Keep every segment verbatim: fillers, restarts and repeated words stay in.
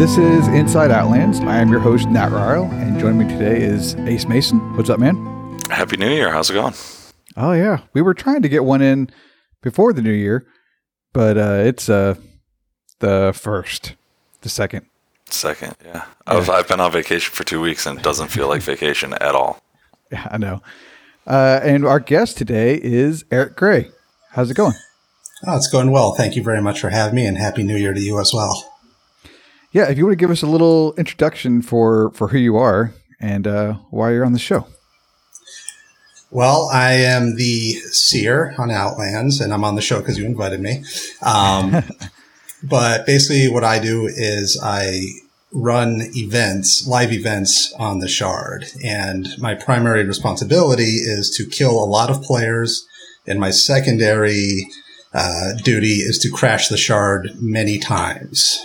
This is Inside Outlands. I am your host, Nat Ryle, and joining me today is Ace Mason. What's up, man? Happy New Year. How's it going? Oh, yeah. We were trying to get one in before the new year, but uh, it's uh, the first, the second. Second, yeah. I've, I've been on vacation for two weeks and it doesn't feel like vacation at all. Yeah, I know. Uh, and our guest today is Eric Gray. How's it going? Oh, it's going well. Thank you very much for having me, and Happy New Year to you as well. Yeah, if you want to give us a little introduction for, for who you are and uh, why you're on the show. Well, I am the seer on Outlands, and I'm on the show because you invited me. Um, but basically what I do is I run events, live events on the Shard, and my primary responsibility is to kill a lot of players, and my secondary Uh, duty is to crash the Shard many times.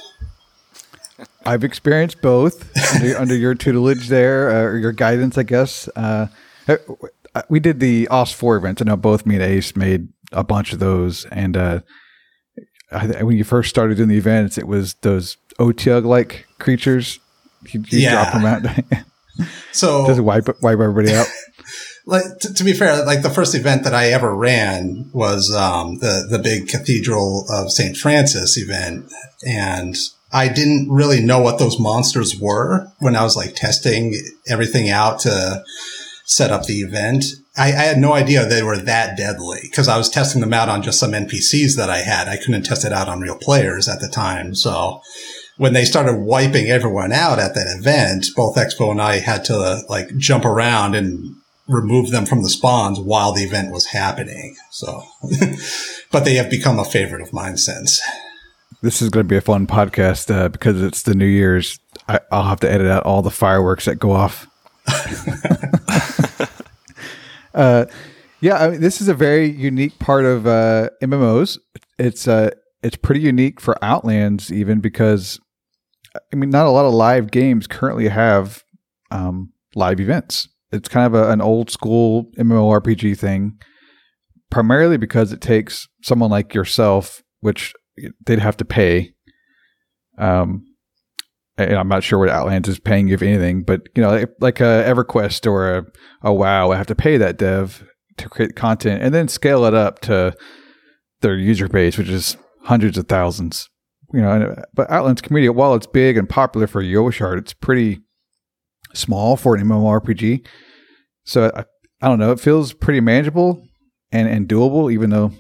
I've experienced both under, under your tutelage there, uh, or your guidance, I guess. Uh, we did the O S four events. I know both me and Ace made a bunch of those. And uh, I, when you first started doing the events, it was those O T U G-like creatures. You, you yeah. drop them out. So just wipe, wipe everybody out. Like, to, to be fair, like the first event that I ever ran was um, the the big Cathedral of Saint Francis event, and I didn't really know what those monsters were when I was like testing everything out to set up the event. I, I had no idea they were that deadly because I was testing them out on just some N P Cs that I had. I couldn't test it out on real players at the time, so when they started wiping everyone out at that event, both Expo and I had to uh, like jump around and remove them from the spawns while the event was happening. So, but they have become a favorite of mine since. This is going to be a fun podcast uh, because it's the New Year's. I, I'll have to edit out all the fireworks that go off. uh, yeah, I mean, this is a very unique part of uh, M M Os. It's uh, it's pretty unique for Outlands, even because I mean, not a lot of live games currently have um, live events. It's kind of a, an old school MMORPG thing, primarily because it takes someone like yourself, which they'd have to pay. Um, and I'm not sure what Outlands is paying you, if anything, but you know, like, like a EverQuest or a, a WoW, I have to pay that dev to create content and then scale it up to their user base, which is hundreds of thousands. You know, but Outlands community, while it's big and popular for your Shard, it's pretty small for an MMORPG. So I, I don't know. It feels pretty manageable and, and doable, even though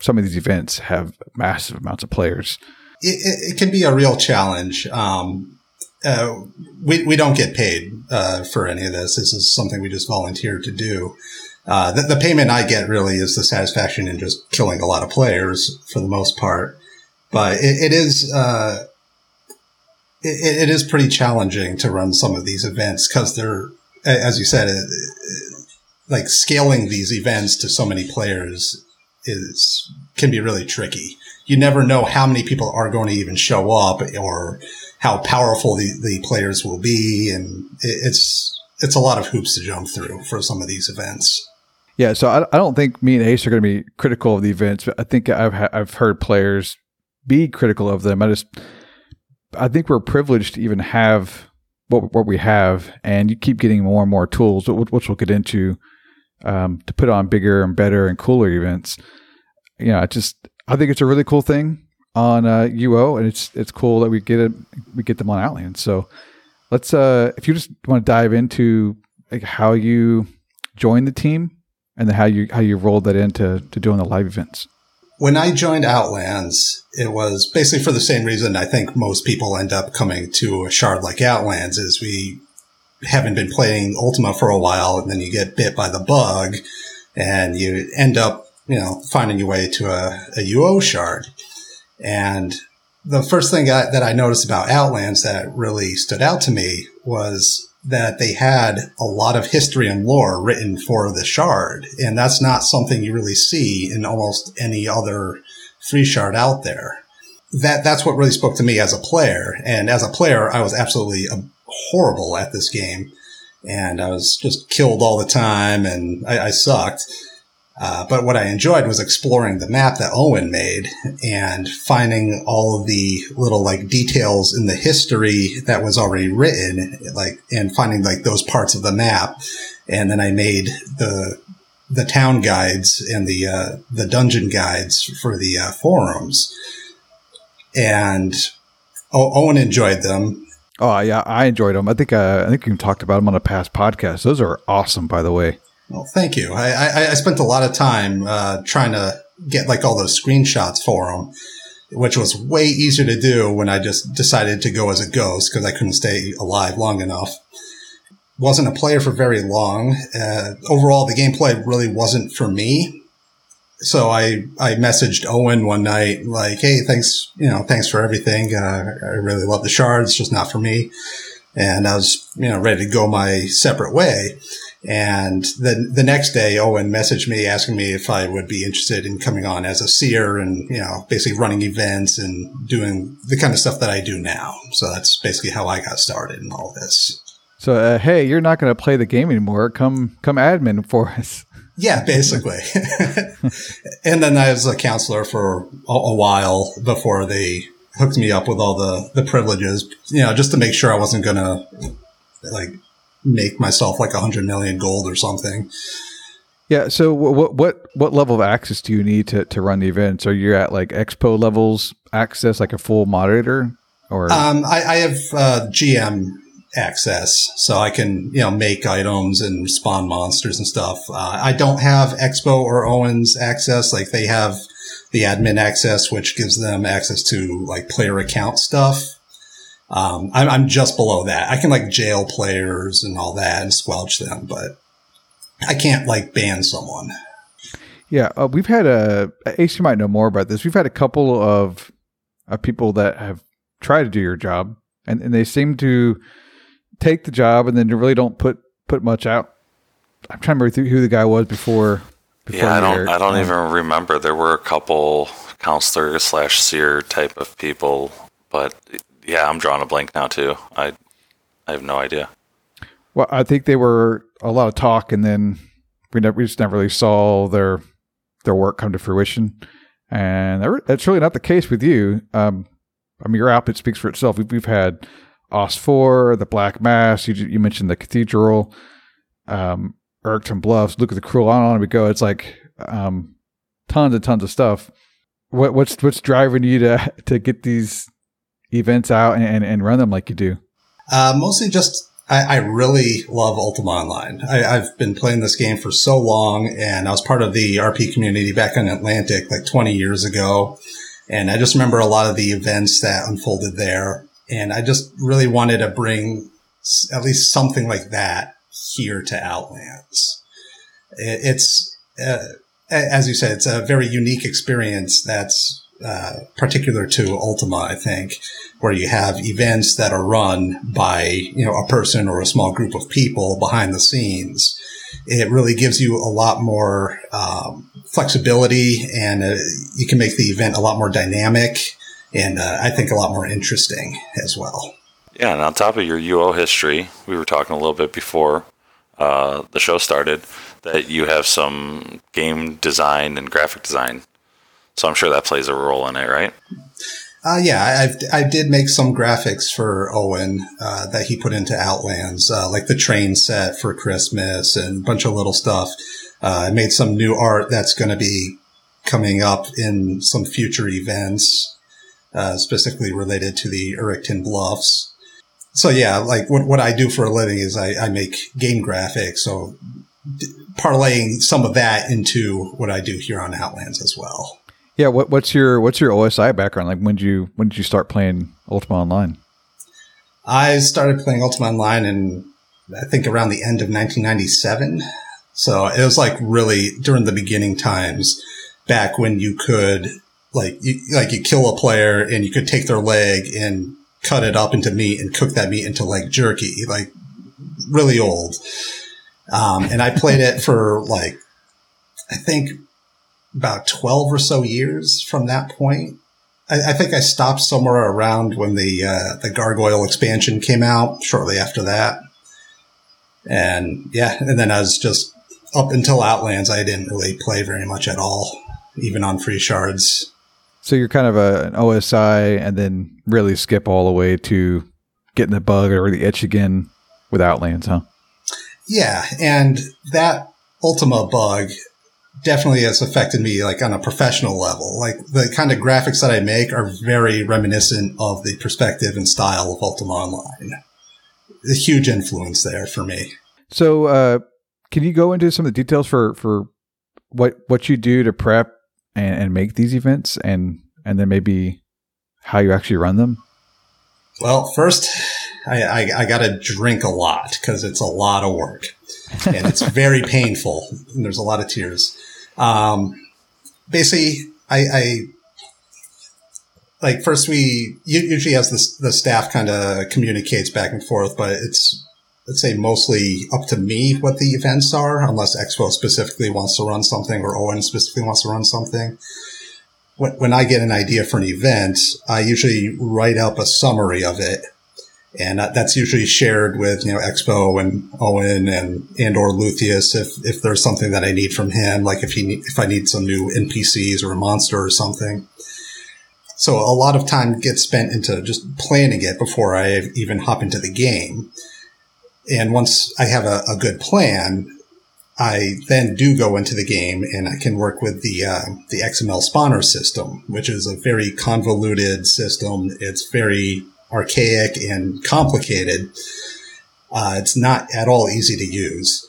some of these events have massive amounts of players. It, it can be a real challenge. Um, uh, we, we don't get paid uh, for any of this. This is something we just volunteer to do. Uh, the, the payment I get really is the satisfaction in just killing a lot of players for the most part. But it, it is... Uh, It, it is pretty challenging to run some of these events because they're, as you said, like scaling these events to so many players is can be really tricky. You never know how many people are going to even show up or how powerful the, the players will be, and it's it's a lot of hoops to jump through for some of these events. Yeah, so I, I don't think me and Ace are going to be critical of the events, but I think I've I've heard players be critical of them. I just. I think we're privileged to even have what what we have, and you keep getting more and more tools, which we'll get into, um, to put on bigger and better and cooler events. You know, I just I think it's a really cool thing on uh, U O, and it's it's cool that we get it we get them on Outlands. So let's uh, if you just want to dive into like how you joined the team and then how you how you rolled that into to doing the live events. When I joined Outlands, it was basically for the same reason I think most people end up coming to a Shard like Outlands is we haven't been playing Ultima for a while, and then you get bit by the bug, and you end up, you know, finding your way to a, a U O Shard. And the first thing I, that I noticed about Outlands that really stood out to me was that they had a lot of history and lore written for the Shard. And that's not something you really see in almost any other free Shard out there. That, that's what really spoke to me as a player. And as a player, I was absolutely horrible at this game. And I was just killed all the time, and I, I sucked. Uh, but what I enjoyed was exploring the map that Owen made and finding all of the little like details in the history that was already written, like, and finding like those parts of the map. And then I made the, the town guides and the, uh, the dungeon guides for the uh, forums, and o- Owen enjoyed them. Oh yeah. I enjoyed them. I think, uh, I think you talked about them on a past podcast. Those are awesome, by the way. Well, thank you. I, I, I spent a lot of time uh, trying to get like all those screenshots for them, which was way easier to do when I just decided to go as a ghost because I couldn't stay alive long enough. Wasn't a player for very long. Uh, overall, the gameplay really wasn't for me. So I, I messaged Owen one night like, hey, thanks, you know, thanks for everything. Uh, I really love the shards, just not for me. And I was, you know, ready to go my separate way. And then the next day, Owen messaged me asking me if I would be interested in coming on as a seer and, you know, basically running events and doing the kind of stuff that I do now. So that's basically how I got started in all this. So, uh, hey, you're not going to play the game anymore. Come, come admin for us. Yeah, basically. And then I was a counselor for a, a while before they hooked me up with all the, the privileges, you know, just to make sure I wasn't going to, like, make myself like one hundred million gold or something. Yeah. So what what what level of access do you need to, to run the events? Are you at like expo levels access, like a full moderator? Or um, I, I have uh, G M access, so I can, you know, make items and spawn monsters and stuff. Uh, I don't have expo or Owen's access. Like they have the admin access, which gives them access to like player account stuff. Um, I'm, I'm just below that. I can like jail players and all that and squelch them, but I can't like ban someone. Yeah. Uh, we've had a, Ace, you might know more about this. We've had a couple of uh, people that have tried to do your job and, and they seem to take the job and then really don't put, put much out. I'm trying to remember who the guy was before. before yeah. I don't, aired. I don't um, even remember. There were a couple counselor slash seer type of people, but it, yeah, I'm drawing a blank now too. I, I have no idea. Well, I think they were a lot of talk, and then we never, we just never really saw their their work come to fruition. And that's really not the case with you. Um, I mean, your output speaks for itself. We've, we've had O S four, the Black Mass. You you mentioned the Cathedral, um, Irkton Bluffs, Luke of the Cruel. On and on we go. It's like um, tons and tons of stuff. What what's what's driving you to to get these events out and, and, and run them like you do? Uh, mostly just, I, I really love Ultima Online. I, I've been playing this game for so long, and I was part of the R P community back in Atlantic like twenty years ago. And I just remember a lot of the events that unfolded there. And I just really wanted to bring at least something like that here to Outlands. It, it's, uh, as you said, it's a very unique experience that's Uh, particular to Ultima, I think, where you have events that are run by, you know, a person or a small group of people behind the scenes. It really gives you a lot more um, flexibility, and uh, you can make the event a lot more dynamic and uh, I think a lot more interesting as well. Yeah, and on top of your U O history, we were talking a little bit before uh, the show started that you have some game design and graphic design. So I'm sure that plays a role in it, right? Uh, yeah, I, I did make some graphics for Owen uh, that he put into Outlands, uh, like the train set for Christmas and a bunch of little stuff. Uh, I made some new art that's going to be coming up in some future events, uh, specifically related to the Irkton Bluffs. So yeah, like what, what I do for a living is I, I make game graphics, so d- parlaying some of that into what I do here on Outlands as well. Yeah, what, what's your what's your O S I background? Like, when did you when did you start playing Ultima Online? I started playing Ultima Online in, I think, around the end of nineteen ninety-seven. So it was like really during the beginning times, back when you could like you, like you kill a player and you could take their leg and cut it up into meat and cook that meat into like jerky, like really old. Um, and I played it for like I think. about twelve or so years from that point. I, I think I stopped somewhere around when the uh, the Gargoyle expansion came out shortly after that. And yeah, and then I was just up until Outlands, I didn't really play very much at all, even on free shards. So you're kind of a, an O S I and then really skip all the way to getting the bug or the itch again with Outlands, huh? Yeah, and that Ultima bug definitely has affected me like on a professional level. Like the kind of graphics that I make are very reminiscent of the perspective and style of Ultima Online. A huge influence there for me. So uh, can you go into some of the details for, for what what you do to prep and, and make these events and, and then maybe how you actually run them? Well, first, I, I, I got to drink a lot because it's a lot of work and it's very painful. And there's a lot of tears. Um, basically, I, I like first we usually as the, the staff kind of communicates back and forth, but it's, let's say, mostly up to me what the events are, unless Expo specifically wants to run something or Owen specifically wants to run something. When I get an idea for an event, I usually write up a summary of it. And that's usually shared with, you know, Expo and Owen and, and or Luthius if, if there's something that I need from him, like if he, if I need some new N P Cs or a monster or something. So a lot of time gets spent into just planning it before I even hop into the game. And once I have a, a good plan, I then do go into the game and I can work with the uh, the X M L spawner system, which is a very convoluted system. It's very archaic and complicated. Uh, it's not at all easy to use,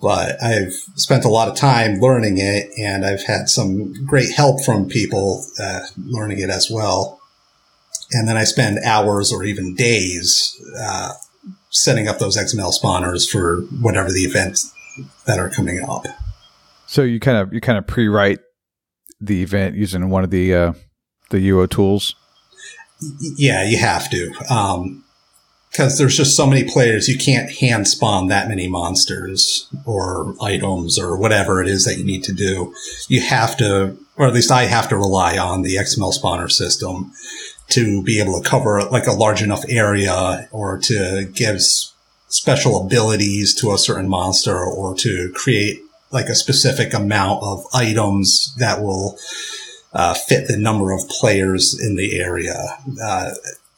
but I've spent a lot of time learning it, and I've had some great help from people uh, learning it as well. And then I spend hours or even days uh, setting up those X M L spawners for whatever the event that are coming up. So you kind of you kind of pre-write the event using one of the uh, the U O tools. Yeah, you have to, um, because there's just so many players. You can't hand spawn that many monsters or items or whatever it is that you need to do. You have to, or at least I have to rely on the X M L spawner system to be able to cover like a large enough area or to give special abilities to a certain monster or to create like a specific amount of items that will uh, fit the number of players in the area. Uh,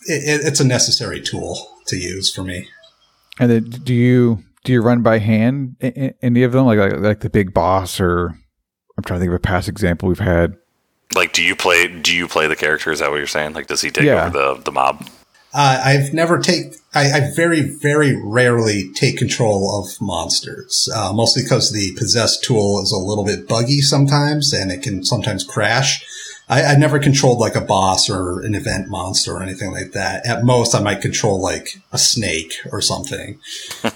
it, it's a necessary tool to use for me. And then do you, do you run by hand in any of them? Like, like, like the big boss, or I'm trying to think of a past example we've had. Like, do you play, do you play the character? Is that what you're saying? Like, does he take yeah. over the, the mob? Uh, I've never take, I, I very, very rarely take control of monsters, uh, mostly because the possess tool is a little bit buggy sometimes and it can sometimes crash. I, I never controlled like a boss or an event monster or anything like that. At most, I might control like a snake or something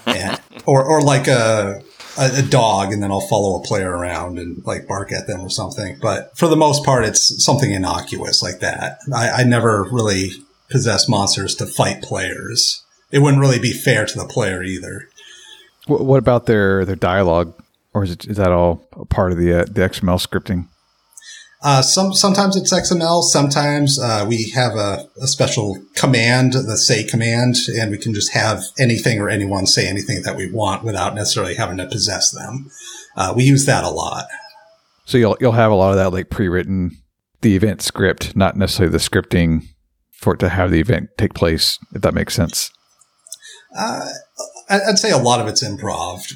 and, or, or like a, a, a dog, and then I'll follow a player around and like bark at them or something. But for the most part, it's something innocuous like that. I, I never really possess monsters to fight players. It wouldn't really be fair to the player either. What about their, their dialogue, or is it, is that all part of the uh, the X M L scripting? Uh, some sometimes it's X M L. Sometimes uh, we have a, a special command, the say command, and we can just have anything or anyone say anything that we want without necessarily having to possess them. Uh, we use that a lot. So you'll you'll have a lot of that like pre-written, the event script, not necessarily the scripting for it to have the event take place, if that makes sense. Uh, I'd say a lot of it's improv,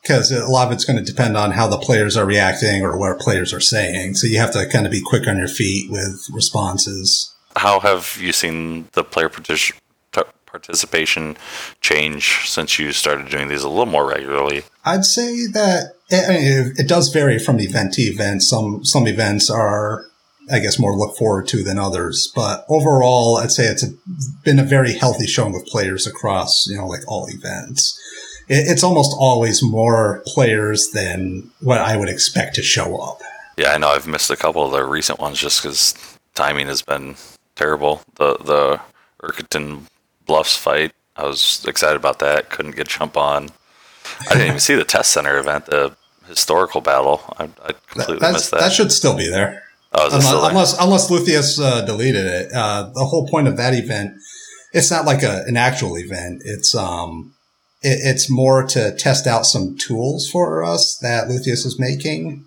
because a lot of it's going to depend on how the players are reacting or what players are saying. So you have to kind of be quick on your feet with responses. How have you seen the player partic- participation change since you started doing these a little more regularly? I'd say that it, I mean, it does vary from event to event. Some, some events are, I guess, more look forward to than others. But overall, I'd say it's a, been a very healthy showing of players across, you know, like all events. It, it's almost always more players than what I would expect to show up. Yeah, I know I've missed a couple of the recent ones just because timing has been terrible. The the Urketon Bluffs fight, I was excited about that. Couldn't get jump on. I didn't even see the Test Center event, the historical battle. I, I completely that, missed that. That should still be there. Oh, unless, unless unless Luthius uh, deleted it. Uh, the whole point of that event, it's not like a, an actual event. It's um, it, it's more to test out some tools for us that Luthius is making.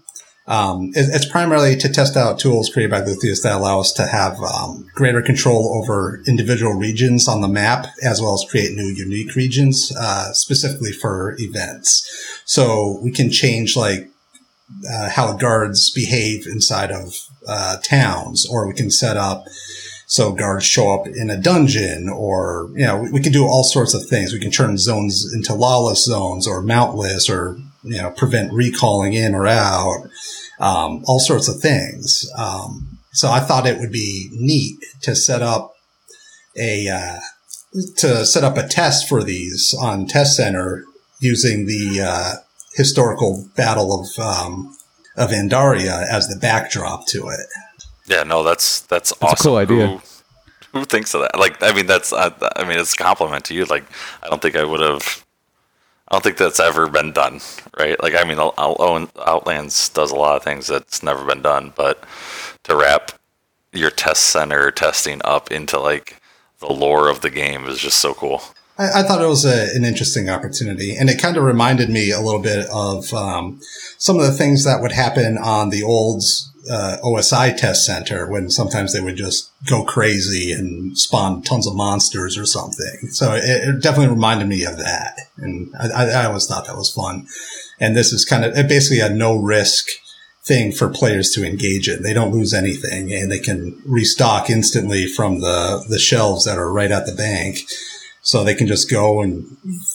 Um, it, it's primarily to test out tools created by Luthius that allow us to have um, greater control over individual regions on the map, as well as create new unique regions uh, specifically for events. So we can change like uh, how guards behave inside of uh, towns, or we can set up so guards show up in a dungeon, or, you know, we, we can do all sorts of things. We can turn zones into lawless zones or mountless, or, you know, prevent recalling in or out, um, all sorts of things. Um, so I thought it would be neat to set up a, uh, to set up a test for these on Test Center using the, uh, historical battle of, um, of Andaria as the backdrop to it. Yeah, no, that's that's, that's awesome. A cool idea. Who, who thinks of that? Like, I mean, that's I, I mean, it's a compliment to you. Like, I don't think I would have. I don't think that's ever been done, right? Like, I mean, Outlands does a lot of things that's never been done, but to wrap your test center testing up into like the lore of the game is just so cool. I thought it was a, an interesting opportunity, and it kind of reminded me a little bit of um, some of the things that would happen on the old uh, O S I test center when sometimes they would just go crazy and spawn tons of monsters or something. So it, it definitely reminded me of that, and I, I always thought that was fun. And this is kind of basically a no-risk thing for players to engage in. They don't lose anything, and they can restock instantly from the, the shelves that are right at the bank. So they can just go and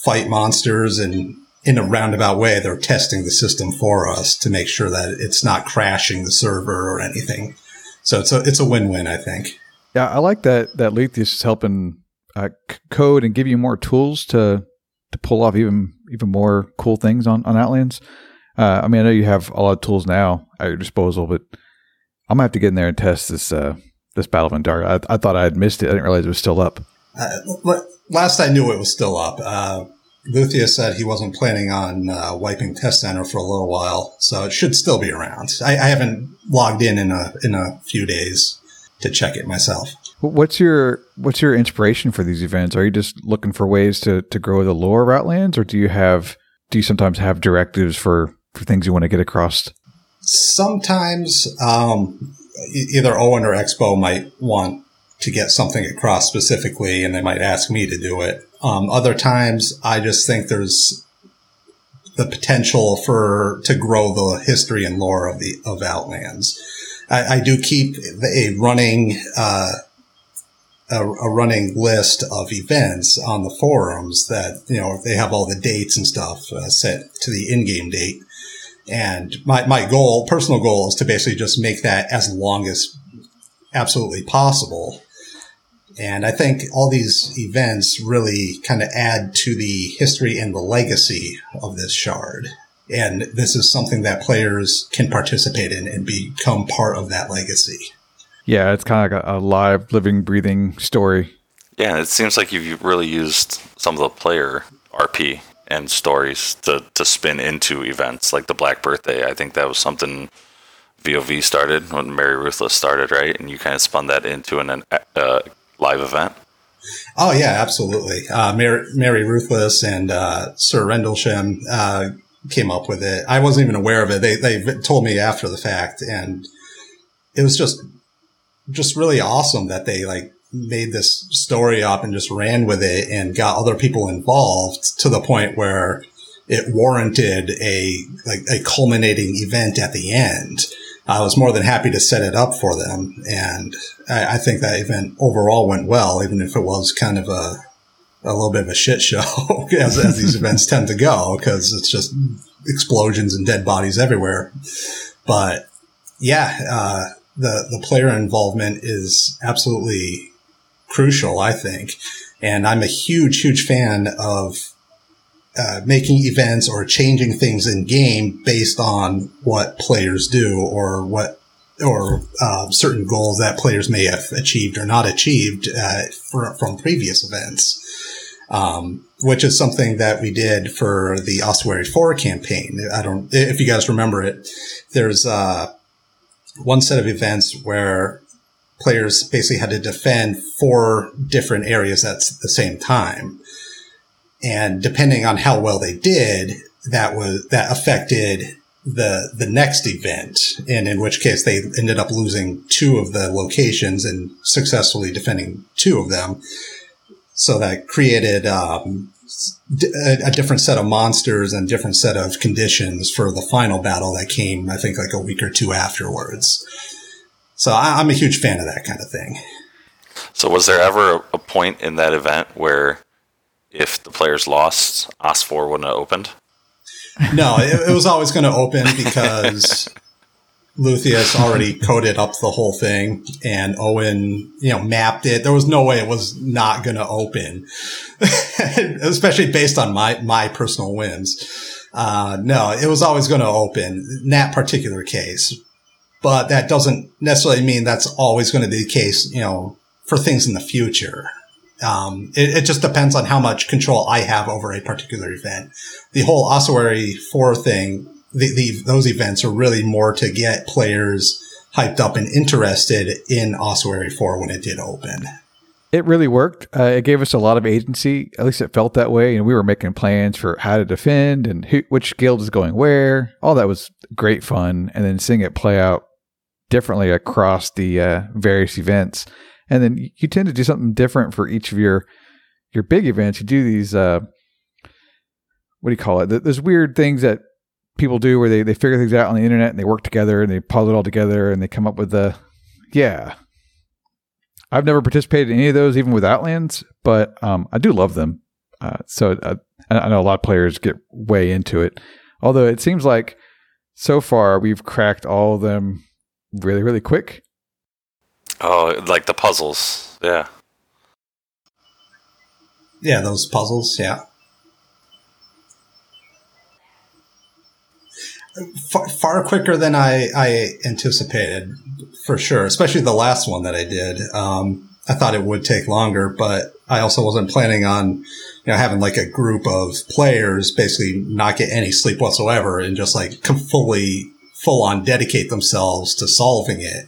fight monsters, and in a roundabout way, they're testing the system for us to make sure that it's not crashing the server or anything. So it's a, it's a win-win, I think. Yeah, I like that that Luthius is helping uh, code and give you more tools to to pull off even even more cool things on, on Outlands. Uh, I mean, I know you have a lot of tools now at your disposal, but I'm going to have to get in there and test this uh, this Battle of Andaria. I, I thought I had missed it. I didn't realize it was still up. Uh, but- Last I knew, it was still up. Uh, Luthius said he wasn't planning on uh, wiping Test Center for a little while, so it should still be around. I, I haven't logged in in a in a few days to check it myself. What's your What's your inspiration for these events? Are you just looking for ways to, to grow the lore of Outlands, or do you have do you sometimes have directives for, for things you want to get across? Sometimes, um, either Owen or Expo might want to get something across specifically, and they might ask me to do it. Um, other times, I just think there's the potential for to grow the history and lore of the of Outlands. I, I do keep a running uh, a, a running list of events on the forums that, you know, they have all the dates and stuff uh, set to the in-game date. And my my goal, personal goal, is to basically just make that as long as absolutely possible. And I think all these events really kind of add to the history and the legacy of this shard. And this is something that players can participate in and become part of that legacy. Yeah, it's kind of like a live, living, breathing story. Yeah, it seems like you've really used some of the player R P and stories to, to spin into events like the Black Birthday. I think that was something B O V started when Mary Ruthless started, right? And you kind of spun that into an, an uh, live event. Oh yeah, absolutely. Uh, Mary, Mary Ruthless and uh, Sir Rendlesham uh, came up with it. I wasn't even aware of it. They they told me after the fact, and it was just just really awesome that they like made this story up and just ran with it and got other people involved to the point where it warranted a like a culminating event at the end. I was more than happy to set it up for them, and I, I think that event overall went well, even if it was kind of a a little bit of a shit show, as, as these events tend to go, because it's just explosions and dead bodies everywhere. But yeah, uh, the the player involvement is absolutely crucial, I think, and I'm a huge, huge fan of Uh, making events or changing things in game based on what players do or what, or, uh, certain goals that players may have achieved or not achieved, uh, for, from previous events. Um, which is something that we did for the Ossuary four campaign. I don't, if you guys remember it, there's, uh, one set of events where players basically had to defend four different areas at the same time. And depending on how well they did, that was, that affected the, the next event. And in which case they ended up losing two of the locations and successfully defending two of them. So that created, um, a different set of monsters and different set of conditions for the final battle that came, I think, like a week or two afterwards. So I, I'm a huge fan of that kind of thing. So was there ever a point in that event where if the players lost, O S four wouldn't have opened? No, it, it was always going to open because Luthius already coded up the whole thing and Owen, you know, mapped it. There was no way it was not going to open, especially based on my, my personal whims. Uh, no, it was always going to open in that particular case, but that doesn't necessarily mean that's always going to be the case, you know, for things in the future. Um, it, it just depends on how much control I have over a particular event. The whole Ossuary four thing, The, the, those events are really more to get players hyped up and interested in Ossuary four when it did open. It really worked. Uh, it gave us a lot of agency. At least it felt that way. And we were making plans for how to defend and who, which guild is going where. All that was great fun. And then seeing it play out differently across the uh, various events. And then you tend to do something different for each of your, your big events. You do these, uh, what do you call it? Th- those weird things that people do where they, they figure things out on the internet and they work together and they puzzle it all together and they come up with the, yeah. I've never participated in any of those, even with Outlands, but um, I do love them. Uh, so uh, I know a lot of players get way into it. Although it seems like so far we've cracked all of them really, really quick. Oh, like the puzzles. Yeah. Yeah, those puzzles. Yeah. Far, far quicker than I, I anticipated, for sure, especially the last one that I did. Um, I thought it would take longer, but I also wasn't planning on, you know, having like a group of players basically not get any sleep whatsoever and just like fully, full on dedicate themselves to solving it.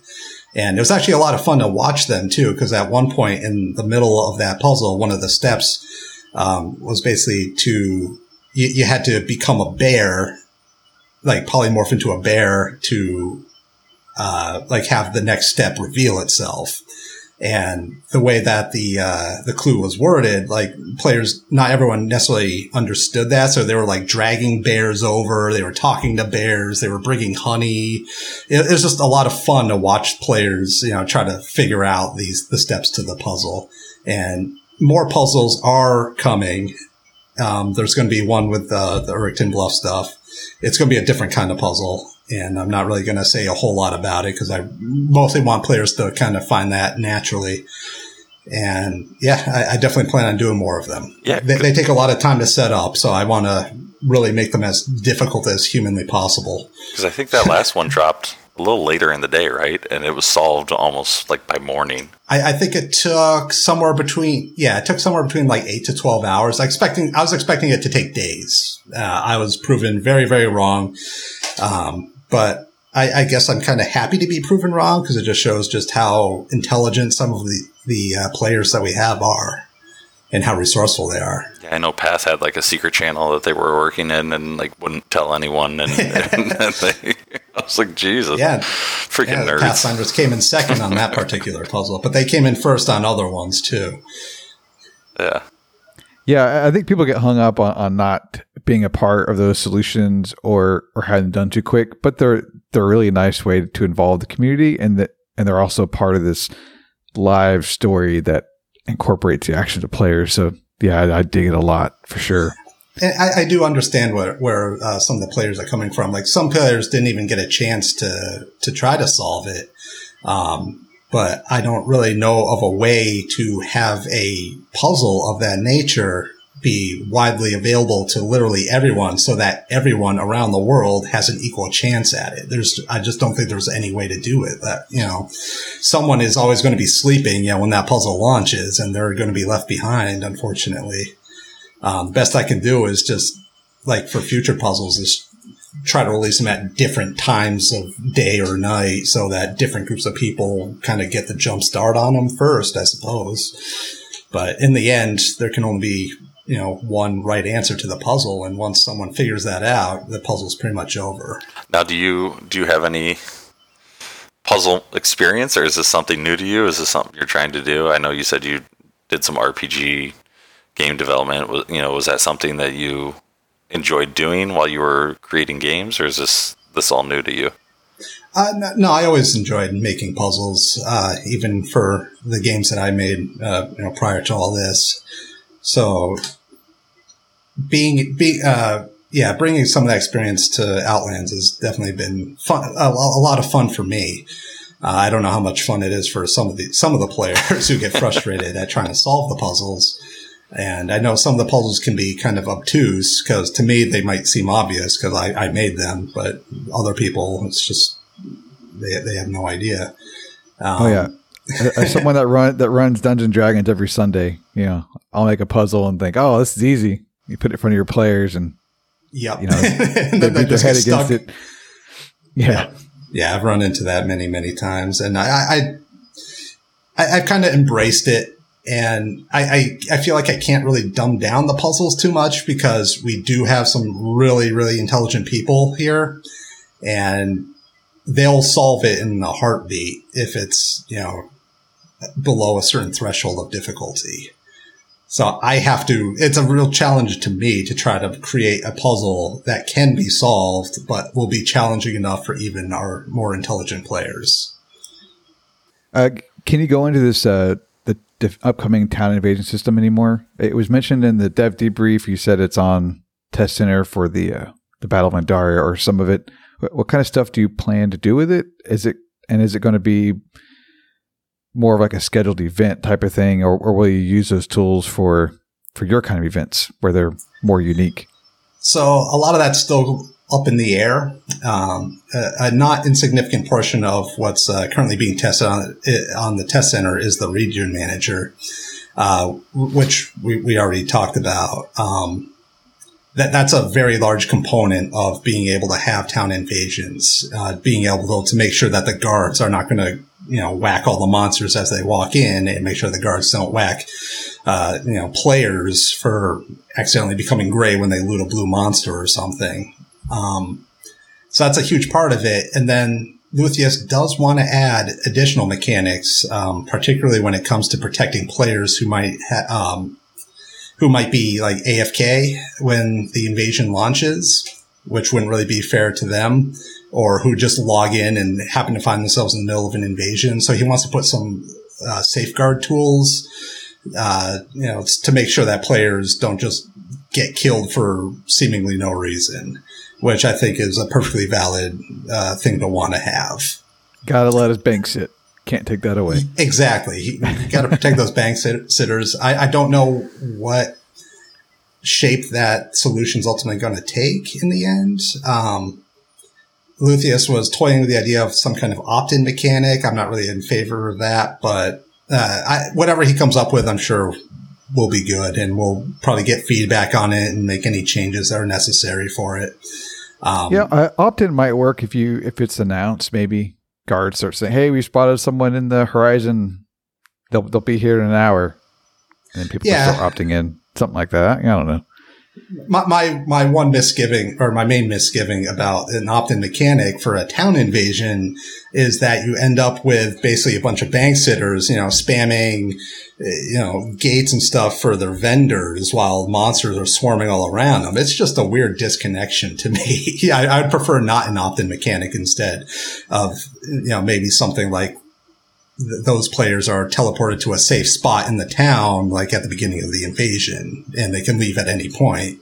And it was actually a lot of fun to watch them too, because at one point in the middle of that puzzle, one of the steps, um, was basically to, you, you had to become a bear, like polymorph into a bear to, uh, like have the next step reveal itself. And the way that the, uh, the clue was worded, like players, not everyone necessarily understood that. So they were like dragging bears over. They were talking to bears. They were bringing honey. It, it was just a lot of fun to watch players, you know, try to figure out these, the steps to the puzzle, and more puzzles are coming. Um, there's going to be one with, uh, the Ericton Bluff stuff. It's going to be a different kind of puzzle, and I'm not really going to say a whole lot about it because I mostly want players to kind of find that naturally. And yeah, I, I definitely plan on doing more of them. Yeah, they, they take a lot of time to set up, so I want to really make them as difficult as humanly possible. Because I think that last one dropped a little later in the day, right? And it was solved almost like by morning. I, I think it took somewhere between, yeah, it took somewhere between like eight to twelve hours. I expecting, I was expecting it to take days. Uh, I was proven very, very wrong. Um, but I, I guess I'm kind of happy to be proven wrong because it just shows just how intelligent some of the, the uh, players that we have are and how resourceful they are. Yeah, I know Path had like a secret channel that they were working in and like wouldn't tell anyone. And, and, and they, I was like, Jesus, yeah, freaking yeah, nerds. Pathfinders came in second on that particular puzzle, but they came in first on other ones too. Yeah. Yeah, I think people get hung up on, on not being a part of those solutions or, or having them done too quick, but they're they're really a nice way to involve the community, and that and they're also part of this live story that incorporates the actions of players. So yeah, I, I dig it a lot for sure. And I, I do understand where, where uh, some of the players are coming from. Like some players didn't even get a chance to to try to solve it. Um, but I don't really know of a way to have a puzzle of that nature be widely available to literally everyone so that everyone around the world has an equal chance at it. There's, I just don't think there's any way to do it. That, you know, someone is always going to be sleeping, you know, when that puzzle launches, and they're going to be left behind, unfortunately. Um, the best I can do is just like for future puzzles is try to release them at different times of day or night so that different groups of people kind of get the jump start on them first, I suppose. But in the end, there can only be, you know, one right answer to the puzzle. And once someone figures that out, the puzzle's pretty much over. Now, do you do you have any puzzle experience, or is this something new to you? Is this something you're trying to do? I know you said you did some R P G game development. You know, was that something that you enjoyed doing while you were creating games, or is this this all new to you? Uh, no, no, I always enjoyed making puzzles, uh, even for the games that I made uh, you know, prior to all this. So, being, be, uh, yeah, bringing some of that experience to Outlands has definitely been fun, a, a lot of fun for me. Uh, I don't know how much fun it is for some of the some of the players who get frustrated at trying to solve the puzzles. And I know some of the puzzles can be kind of obtuse, because to me they might seem obvious because I, I made them, but other people, it's just they they have no idea. Um, oh yeah, as someone that run that runs Dungeons and Dragons every Sunday, you know, I'll make a puzzle and think, oh, this is easy. You put it in front of your players, and yeah, you know, they beat their head against stuck. it. Yeah. yeah, yeah, I've run into that many many times, and I I I, I kind of embraced it. And I, I, I feel like I can't really dumb down the puzzles too much, because we do have some really, really intelligent people here, and they'll solve it in a heartbeat if it's, you know, below a certain threshold of difficulty. So I have to, it's a real challenge to me to try to create a puzzle that can be solved, but will be challenging enough for even our more intelligent players. Uh, can you go into this, uh, The upcoming town invasion system anymore? It was mentioned in the dev debrief. You said it's on test center for the uh, the Battle of Pandaria or some of it. What, what kind of stuff do you plan to do with it? Is it and is it going to be more of like a scheduled event type of thing, or, or will you use those tools for for your kind of events where they're more unique? So a lot of that's still up in the air. Um, a, a not insignificant portion of what's uh, currently being tested on, on the test center is the region manager, uh, which we, we already talked about. Um, that that's a very large component of being able to have town invasions, uh, being able to make sure that the guards are not going to, you know, whack all the monsters as they walk in, and make sure the guards don't whack, uh, you know, players for accidentally becoming gray when they loot a blue monster or something. Um, so that's a huge part of it. And then Luthius does want to add additional mechanics, um, particularly when it comes to protecting players who might, ha- um, who might be like A F K when the invasion launches, which wouldn't really be fair to them, or who just log in and happen to find themselves in the middle of an invasion. So he wants to put some, uh, safeguard tools, uh, you know, to make sure that players don't just get killed for seemingly no reason, which I think is a perfectly valid uh, thing to want to have. Gotta let us bank sit. Can't take that away. Exactly. You gotta protect those bank sit- sitters. I, I don't know what shape that solution's ultimately going to take in the end. Um, Luthius was toying with the idea of some kind of opt-in mechanic. I'm not really in favor of that, but uh, I, whatever he comes up with, I'm sure will be good, and we'll probably get feedback on it and make any changes that are necessary for it. Um, yeah, uh, opt-in might work if you if it's announced. Maybe guards start saying, "Hey, we spotted someone in the horizon. They'll they'll be here in an hour," and then people yeah. start opting in. Something like that. I don't know. My, my my one misgiving, or my main misgiving about an opt-in mechanic for a town invasion, is that you end up with basically a bunch of bank sitters, you know, spamming, you know, gates and stuff for their vendors while monsters are swarming all around them. It's just a weird disconnection to me. yeah, I, I would prefer not an opt-in mechanic instead of, you know, maybe something like th- those players are teleported to a safe spot in the town, like at the beginning of the invasion, and they can leave at any point.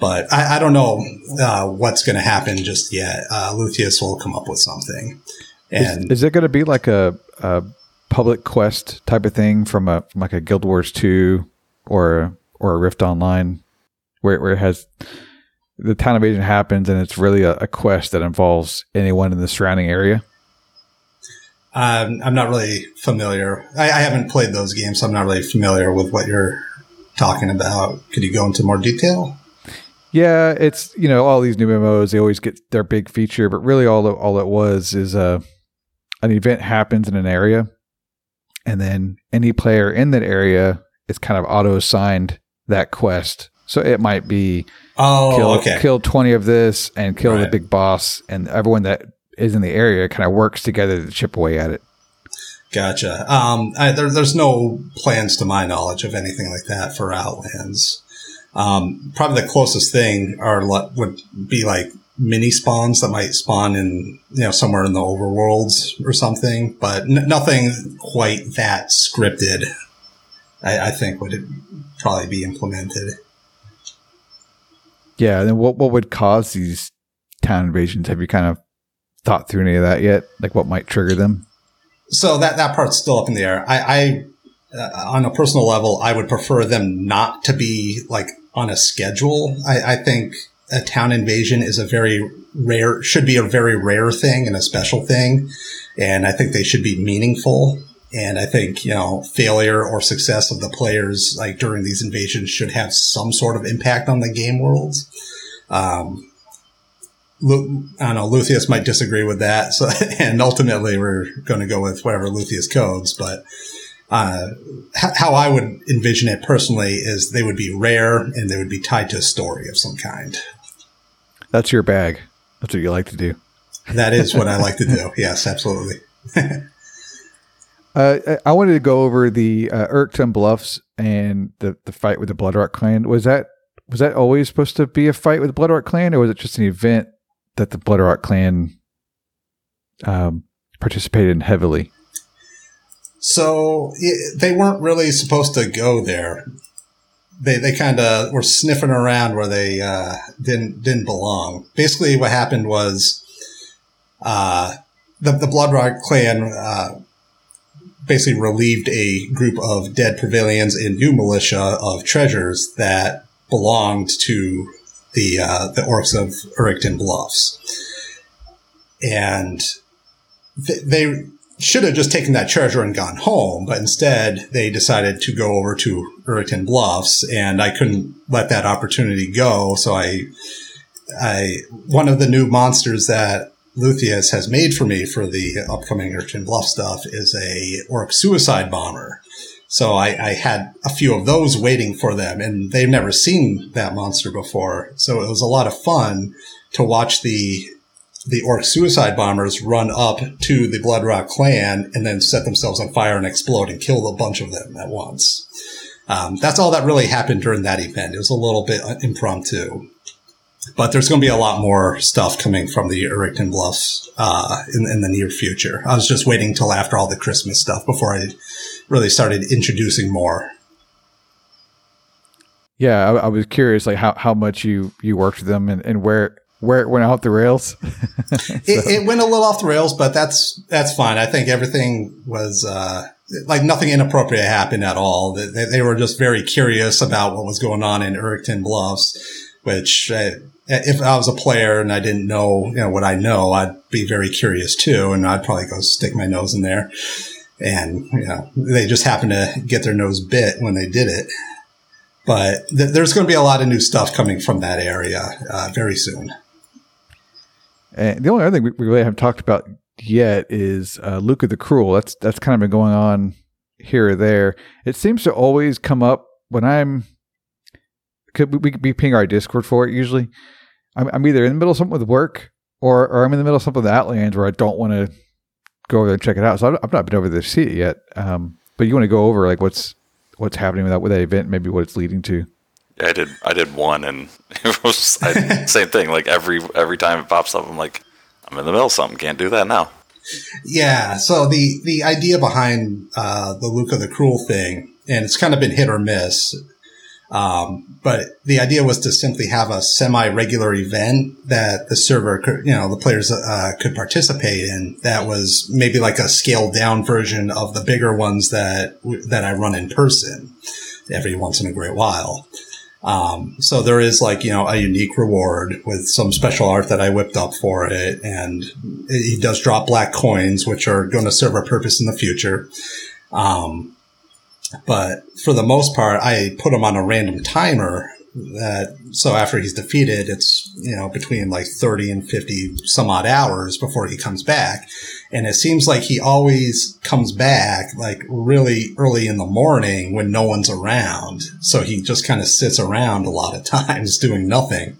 But I, I don't know uh, what's going to happen just yet. Uh, Luthius will come up with something. And is, is it going to be like a, a public quest type of thing from a from like a Guild Wars two or or a Rift Online, where where it has the town invasion happens and it's really a, a quest that involves anyone in the surrounding area? Um, I'm not really familiar. I, I haven't played those games, so I'm not really familiar with what you're talking about. Could you go into more detail? Yeah, it's, you know, all these new M M Os, they always get their big feature, but really all all it was is uh, an event happens in an area. And then any player in that area is kind of auto-assigned that quest. So it might be oh, kill, okay. kill twenty of this and kill right. the big boss, and everyone that is in the area kind of works together to chip away at it. Gotcha. Um, I, there, there's no plans to my knowledge of anything like that for Outlands. Um, probably the closest thing are would be like mini spawns that might spawn in, you know, somewhere in the overworlds or something, but n- nothing quite that scripted. I, I think would probably be implemented. Yeah. And then what, what would cause these town invasions? Have you kind of thought through any of that yet? Like what might trigger them? So that, that part's still up in the air. I, I uh, on a personal level, I would prefer them not to be like on a schedule. I, I think a town invasion is a very rare, should be a very rare thing and a special thing. And I think they should be meaningful. And I think, you know, failure or success of the players like during these invasions should have some sort of impact on the game worlds. Um, Lu- I don't know, Luthius might disagree with that. So, and ultimately we're going to go with whatever Luthius codes, but, uh, h- how I would envision it personally is they would be rare and they would be tied to a story of some kind. That's your bag. That's what you like to do. That is what I like to do. Yes, absolutely. Uh, I wanted to go over the uh, Urkton Bluffs and the, the fight with the Bloodrock Clan. Was that was that always supposed to be a fight with the Bloodrock Clan, or was it just an event that the Bloodrock Clan um, participated in heavily? So it, they weren't really supposed to go there. They they kind of were sniffing around where they uh, didn't didn't belong. Basically, what happened was uh, the the Bloodrock Clan. Uh, basically relieved a group of dead Purvillians and new militia of treasures that belonged to the uh, the orcs of Urkton Bluffs. And th- they should have just taken that treasure and gone home, but instead they decided to go over to Urkton Bluffs, and I couldn't let that opportunity go, so I, I one of the new monsters that Luthius has made for me for the upcoming Urkton Bluff stuff is a orc suicide bomber. So I, I had a few of those waiting for them, and they've never seen that monster before. So it was a lot of fun to watch the the orc suicide bombers run up to the Bloodrock Clan and then set themselves on fire and explode and kill a bunch of them at once. Um, that's all that really happened during that event. It was a little bit impromptu. But there's going to be a lot more stuff coming from the Urkton Bluffs uh, in, in the near future. I was just waiting till after all the Christmas stuff before I really started introducing more. Yeah, I, I was curious, like how, how much you, you worked with them and, and where where it went off the rails. so. it, it went a little off the rails, but that's that's fine. I think everything was uh, like nothing inappropriate happened at all. They, they were just very curious about what was going on in Urkton Bluffs. Which I, if I was a player and I didn't know, you know, what I know, I'd be very curious too. And I'd probably go stick my nose in there. And, you know, they just happened to get their nose bit when they did it. But th- there's going to be a lot of new stuff coming from that area uh, very soon. And the only other thing we, we really haven't talked about yet is uh, Luca the Cruel. That's, that's kind of been going on here or there. It seems to always come up when I'm, Could we be ping our Discord for it usually? I'm, I'm either in the middle of something with work or, or I'm in the middle of something with Outlands where I don't want to go over there and check it out. So I've not been over there to see it yet. Um, but you want to go over like what's what's happening with that, with that event, maybe what it's leading to. Yeah, I did I did one and it was I, same thing. Like every every time it pops up, I'm like, I'm in the middle of something, can't do that now. Yeah, so the, the idea behind uh, the Luca the Cruel thing, and it's kind of been hit or miss. Um, but the idea was to simply have a semi-regular event that the server could, you know, the players, uh, could participate in. That was maybe like a scaled down version of the bigger ones that, that I run in person every once in a great while. Um, so there is like, you know, a unique reward with some special art that I whipped up for it. And it does drop black coins, which are going to serve a purpose in the future. Um, But for the most part, I put them on a random timer that, so after he's defeated, it's, you know, between like thirty and fifty some odd hours before he comes back. And it seems like he always comes back like really early in the morning when no one's around. So he just kind of sits around a lot of times doing nothing.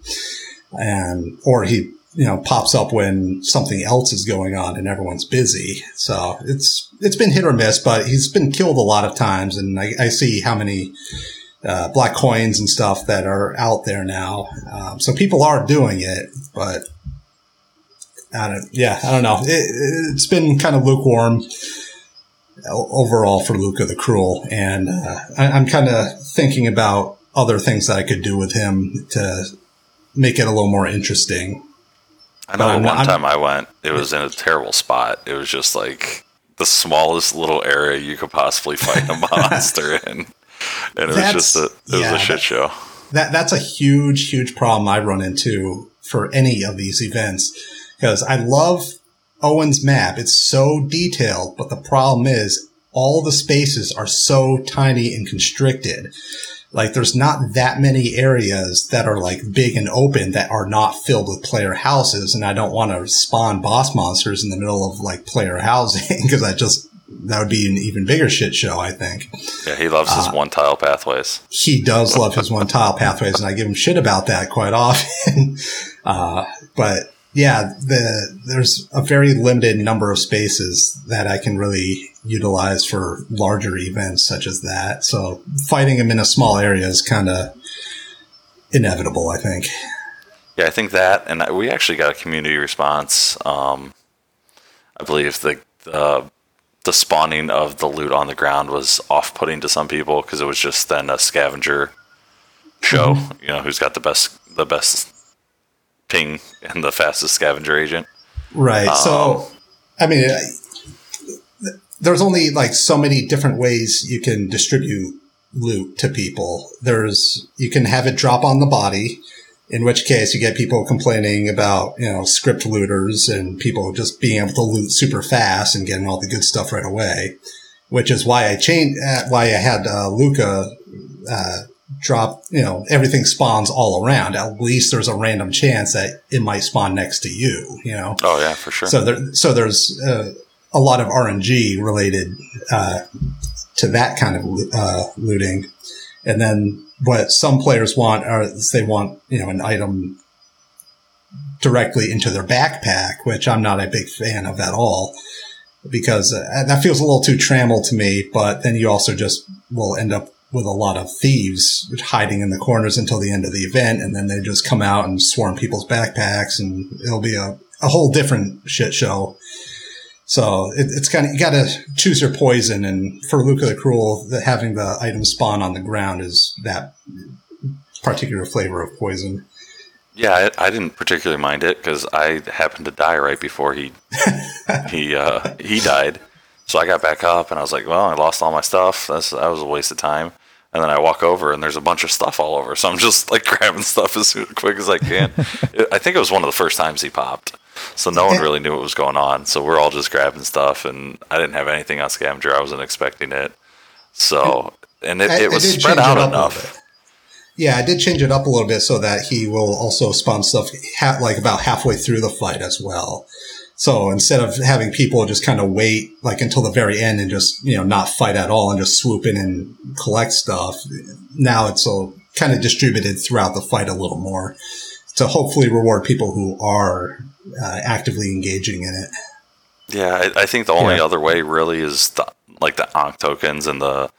And, or he, you know, pops up when something else is going on and everyone's busy. So it's, it's been hit or miss, but he's been killed a lot of times. And I, I see how many, uh, black coins and stuff that are out there now. Um, so people are doing it, but I don't, yeah, I don't know. It, it's been kind of lukewarm overall for Luca the Cruel. And, uh, I, I'm kind of thinking about other things that I could do with him to make it a little more interesting. I know um, one time I'm, I went, it was in a terrible spot. It was just like the smallest little area you could possibly fight a monster in. And it was just a, it yeah, was a shit show. That That's a huge, huge problem I run into for any of these events. Because I love Owen's map. It's so detailed. But the problem is all the spaces are so tiny and constricted. Like, there's not that many areas that are, like, big and open that are not filled with player houses, and I don't want to spawn boss monsters in the middle of, like, player housing, because I just, that would be an even bigger shit show, I think. Yeah, he loves uh, his one-tile pathways. He does love his one-tile pathways, and I give him shit about that quite often. uh, but, yeah, the there's a very limited number of spaces that I can really utilize for larger events such as that. So fighting him in a small area is kind of inevitable, I think. Yeah, I think that, and we actually got a community response. Um, I believe the, the the spawning of the loot on the ground was off-putting to some people because it was just then a scavenger show. Mm-hmm. You know, who's got the best the best ping and the fastest scavenger agent. Right. Um, so, I mean. I, There's only like so many different ways you can distribute loot to people. There's, you can have it drop on the body, in which case you get people complaining about, you know, script looters and people just being able to loot super fast and getting all the good stuff right away, which is why I changed, uh, why I had uh, Luca uh, drop, you know, everything spawns all around. At least there's a random chance that it might spawn next to you, you know? Oh, yeah, for sure. So, there, so there's, uh, a lot of R N G related uh, to that kind of uh, looting. And then what some players want are they want, you know, an item directly into their backpack, which I'm not a big fan of at all, because uh, that feels a little too trammeled to me. But then you also just will end up with a lot of thieves hiding in the corners until the end of the event. And then they just come out and swarm people's backpacks, and it'll be a, a whole different shit show. So it, it's kind of, you got to choose your poison. And for Luca the Cruel, the, having the item spawn on the ground is that particular flavor of poison. Yeah, I, I didn't particularly mind it because I happened to die right before he he uh, he died. So I got back up and I was like, well, I lost all my stuff. That's, that was a waste of time. And then I walk over and there's a bunch of stuff all over. So I'm just like grabbing stuff as quick as I can. I think it was one of the first times he popped. So no one really knew what was going on. So we're all just grabbing stuff, and I didn't have anything on Scavenger. I wasn't expecting it. So, and it, it was spread out enough. Yeah, I did change it up a little bit so that he will also spawn stuff ha- like about halfway through the fight as well. So instead of having people just kind of wait like until the very end and just, you know, not fight at all and just swoop in and collect stuff, now it's all kind of distributed throughout the fight a little more to hopefully reward people who are uh, actively engaging in it. Yeah, I, I think the only yeah. other way really is the, like the Ankh tokens and the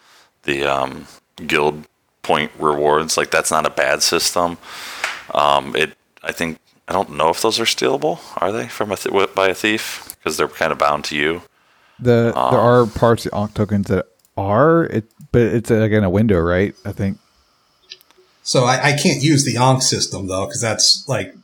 the um, guild point rewards. Like, that's not a bad system. Um, it I think. I don't know if those are stealable. Are they from a th- by a thief? Because they're kind of bound to you. The um, there are parts of Ankh tokens that are, it, but it's like in a window, right? I think. So I, I can't use the Ankh system though, because that's like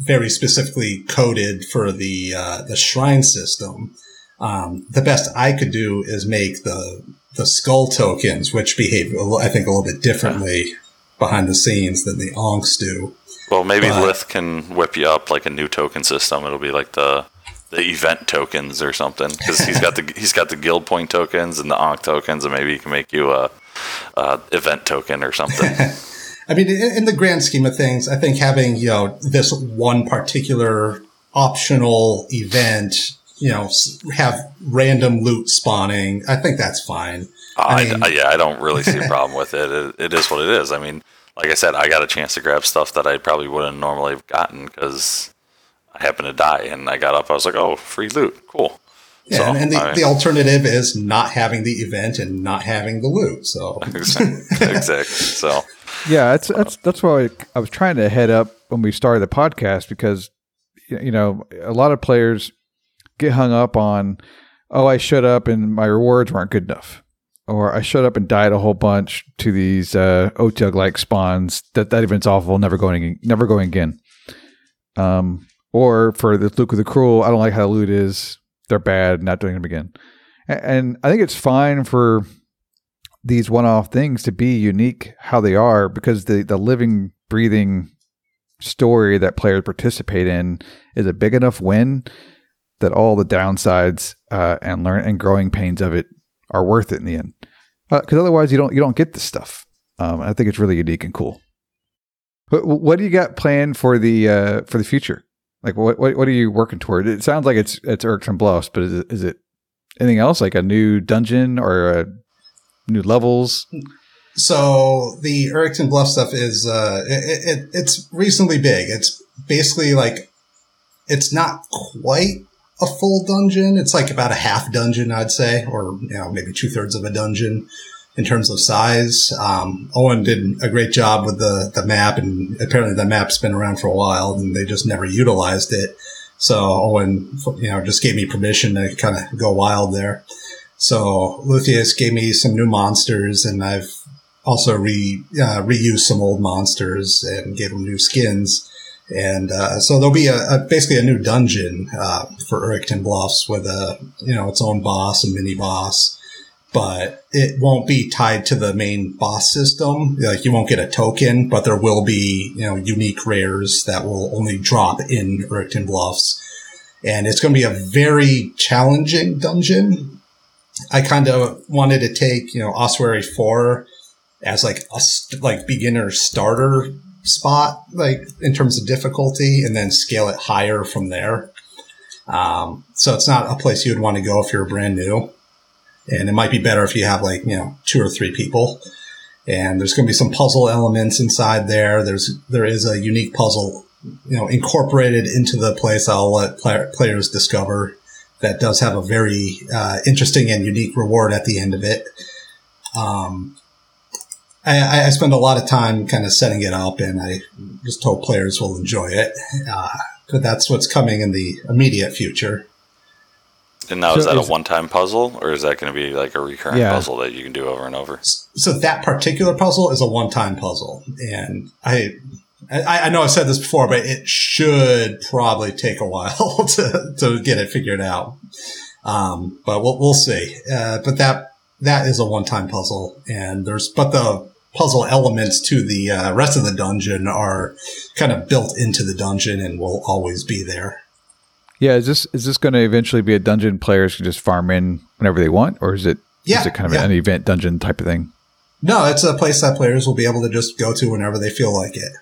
very specifically coded for the uh, the shrine system. Um, the best I could do is make the the skull tokens, which behave I think a little bit differently yeah. behind the scenes than the Ankhs do. Well, maybe but, Lith can whip you up like a new token system. It'll be like the the event tokens or something, because he's got the he's got the guild point tokens and the Ankh tokens, and maybe he can make you a, a event token or something. I mean, in, in the grand scheme of things, I think having, you know, this one particular optional event, you know, have random loot spawning, I think that's fine. Uh, I mean, I, yeah, I don't really see a problem with it. it. It is what it is. I mean, like I said, I got a chance to grab stuff that I probably wouldn't normally have gotten because I happened to die and I got up. I was like, oh, free loot. Cool. Yeah, so, and, and the, I mean, the alternative is not having the event and not having the loot. So exactly. exactly. So yeah, that's that's that's why I was trying to head up when we started the podcast, because you know a lot of players get hung up on, oh, I showed up and my rewards weren't good enough, or I showed up and died a whole bunch to these uh, O T U G-like spawns. That that event's awful. Never going. Never going again. Um, or for the Luke of the Cruel, I don't like how the loot is. They're bad, not doing them again. And I think it's fine for these one-off things to be unique how they are, because the, the living, breathing story that players participate in is a big enough win that all the downsides uh, and learn and growing pains of it are worth it in the end. Because uh, otherwise, you don't you don't get this stuff. Um, I think it's really unique and cool. But what do you got planned for the uh, for the future? Like, what, what what are you working toward? It sounds like it's it's Eric's and Bluffs, but is it, is it anything else, like a new dungeon or a new levels? So the Eric's and Bluffs stuff is uh, it, it it's reasonably big. It's basically like it's not quite a full dungeon. It's like about a half dungeon, I'd say, or you know maybe two thirds of a dungeon in terms of size. Um, Owen did a great job with the, the map, and apparently the map's been around for a while and they just never utilized it. So Owen, you know, just gave me permission to kind of go wild there. So Luthius gave me some new monsters, and I've also re, uh, reused some old monsters and gave them new skins. And, uh, so there'll be a, a basically a new dungeon, uh, for Ericton Bluffs with a, you know, its own boss and mini boss. But it won't be tied to the main boss system. Like, you won't get a token, but there will be, you know, unique rares that will only drop in Ericton Bluffs. And it's going to be a very challenging dungeon. I kind of wanted to take, you know, Ossuary four as like a like beginner starter spot, like in terms of difficulty, and then scale it higher from there. Um, so it's not a place you would want to go if you're brand new. And it might be better if you have, like, you know, two or three people. And there's going to be some puzzle elements inside there. There's, there is a unique puzzle, you know, incorporated into the place I'll let play- players discover, that does have a very uh, interesting and unique reward at the end of it. Um, I, I spend a lot of time kind of setting it up, and I just hope players will enjoy it. Uh, but that's what's coming in the immediate future. And now, so is that is, a one-time puzzle, or is that going to be like a recurrent yeah. puzzle that you can do over and over? So that particular puzzle is a one-time puzzle, and I, I, I know I've said this before, but it should probably take a while to, to get it figured out. Um, but we'll we'll see. Uh, but that that is a one-time puzzle, and there's but the puzzle elements to the uh, rest of the dungeon are kind of built into the dungeon and will always be there. Yeah, is this is this going to eventually be a dungeon players can just farm in whenever they want, or is it yeah, is it kind of yeah. an event dungeon type of thing? No, it's a place that players will be able to just go to whenever they feel like it.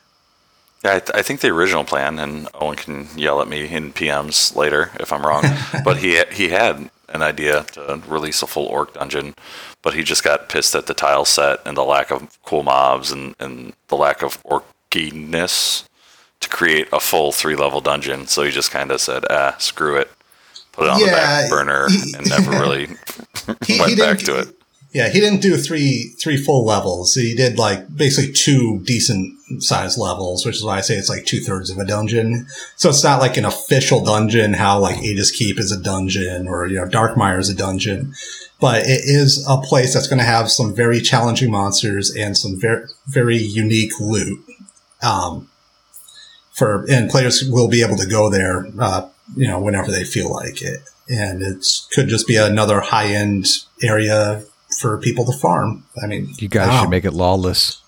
Yeah, I, th- I think the original plan, and Owen can yell at me in P Ms later if I'm wrong, but he he had an idea to release a full orc dungeon, but he just got pissed at the tile set and the lack of cool mobs and, and the lack of orkiness to create a full three-level dungeon. So he just kind of said, ah, screw it. Put it on yeah, the back burner he, and never really he, went he back to it. Yeah, he didn't do three three full levels. He did, like, basically two decent-sized levels, which is why I say it's like two-thirds of a dungeon. So it's not like an official dungeon, how, like, Aegis Keep is a dungeon or, you know, Darkmire is a dungeon. But it is a place that's going to have some very challenging monsters and some very, very unique loot. Um... For and players will be able to go there, uh, you know, whenever they feel like it, and it could just be another high-end area for people to farm. I mean, you guys wow. should make it lawless.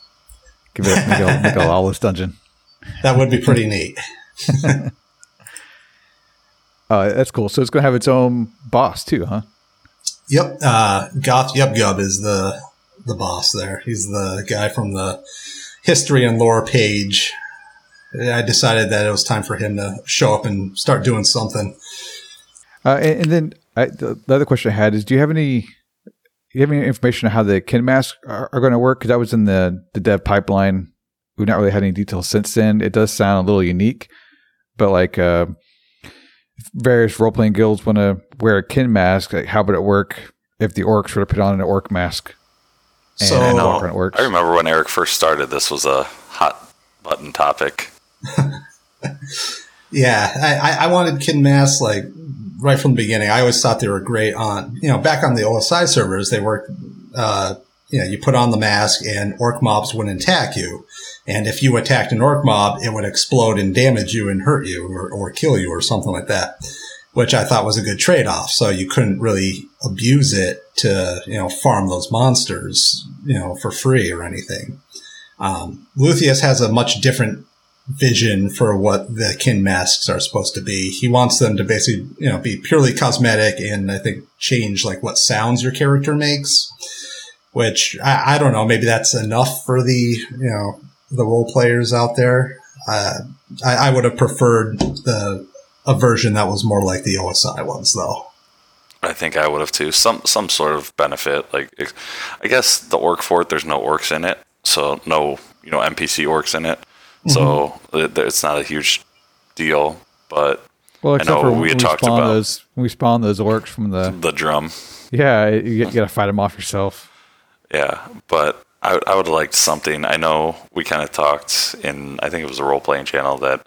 Give it make a, make a lawless dungeon. That would be pretty neat. uh, that's cool. So it's going to have its own boss too, huh? Yep, uh, Goth Yubgub is the the boss there. He's the guy from the. history and lore page, I decided that it was time for him to show up and start doing something. Uh, and, and then I, the, the other question I had is, do you have any, do you have any information on how the kin masks are, are going to work? Because I was in the, the dev pipeline. We've not really had any details since then. It does sound a little unique, but like uh, various role-playing guilds want to wear a kin mask. Like, how would it work if the orcs were to put on an orc mask? And so, and no, it works. I remember when Eric first started, this was a hot button topic. Yeah, I, I wanted kin masks like right from the beginning. I always thought they were great on, you know, back on the O S I servers, they worked, uh, you know, you put on the mask and orc mobs wouldn't attack you. And if you attacked an orc mob, it would explode and damage you and hurt you or, or kill you or something like that, which I thought was a good trade-off. So you couldn't really abuse it to, you know, farm those monsters, you know, for free or anything. Um, Luthius has a much different vision for what the kin masks are supposed to be. He wants them to basically, you know, be purely cosmetic and I think change like what sounds your character makes, which I, I don't know. Maybe that's enough for the, you know, the role players out there. Uh, I, I would have preferred the, a version that was more like the O S I ones, though. I think I would have too. Some some sort of benefit, like I guess the orc fort. There's no orcs in it, so no you know N P C orcs in it, mm-hmm. so it, it's not a huge deal. But well, except I know for when we, we talked about those, when we spawn those orcs from the the drum. Yeah, you, you gotta fight them off yourself. Yeah, but I I would have liked something. I know we kind of talked in I think it was a role playing channel that.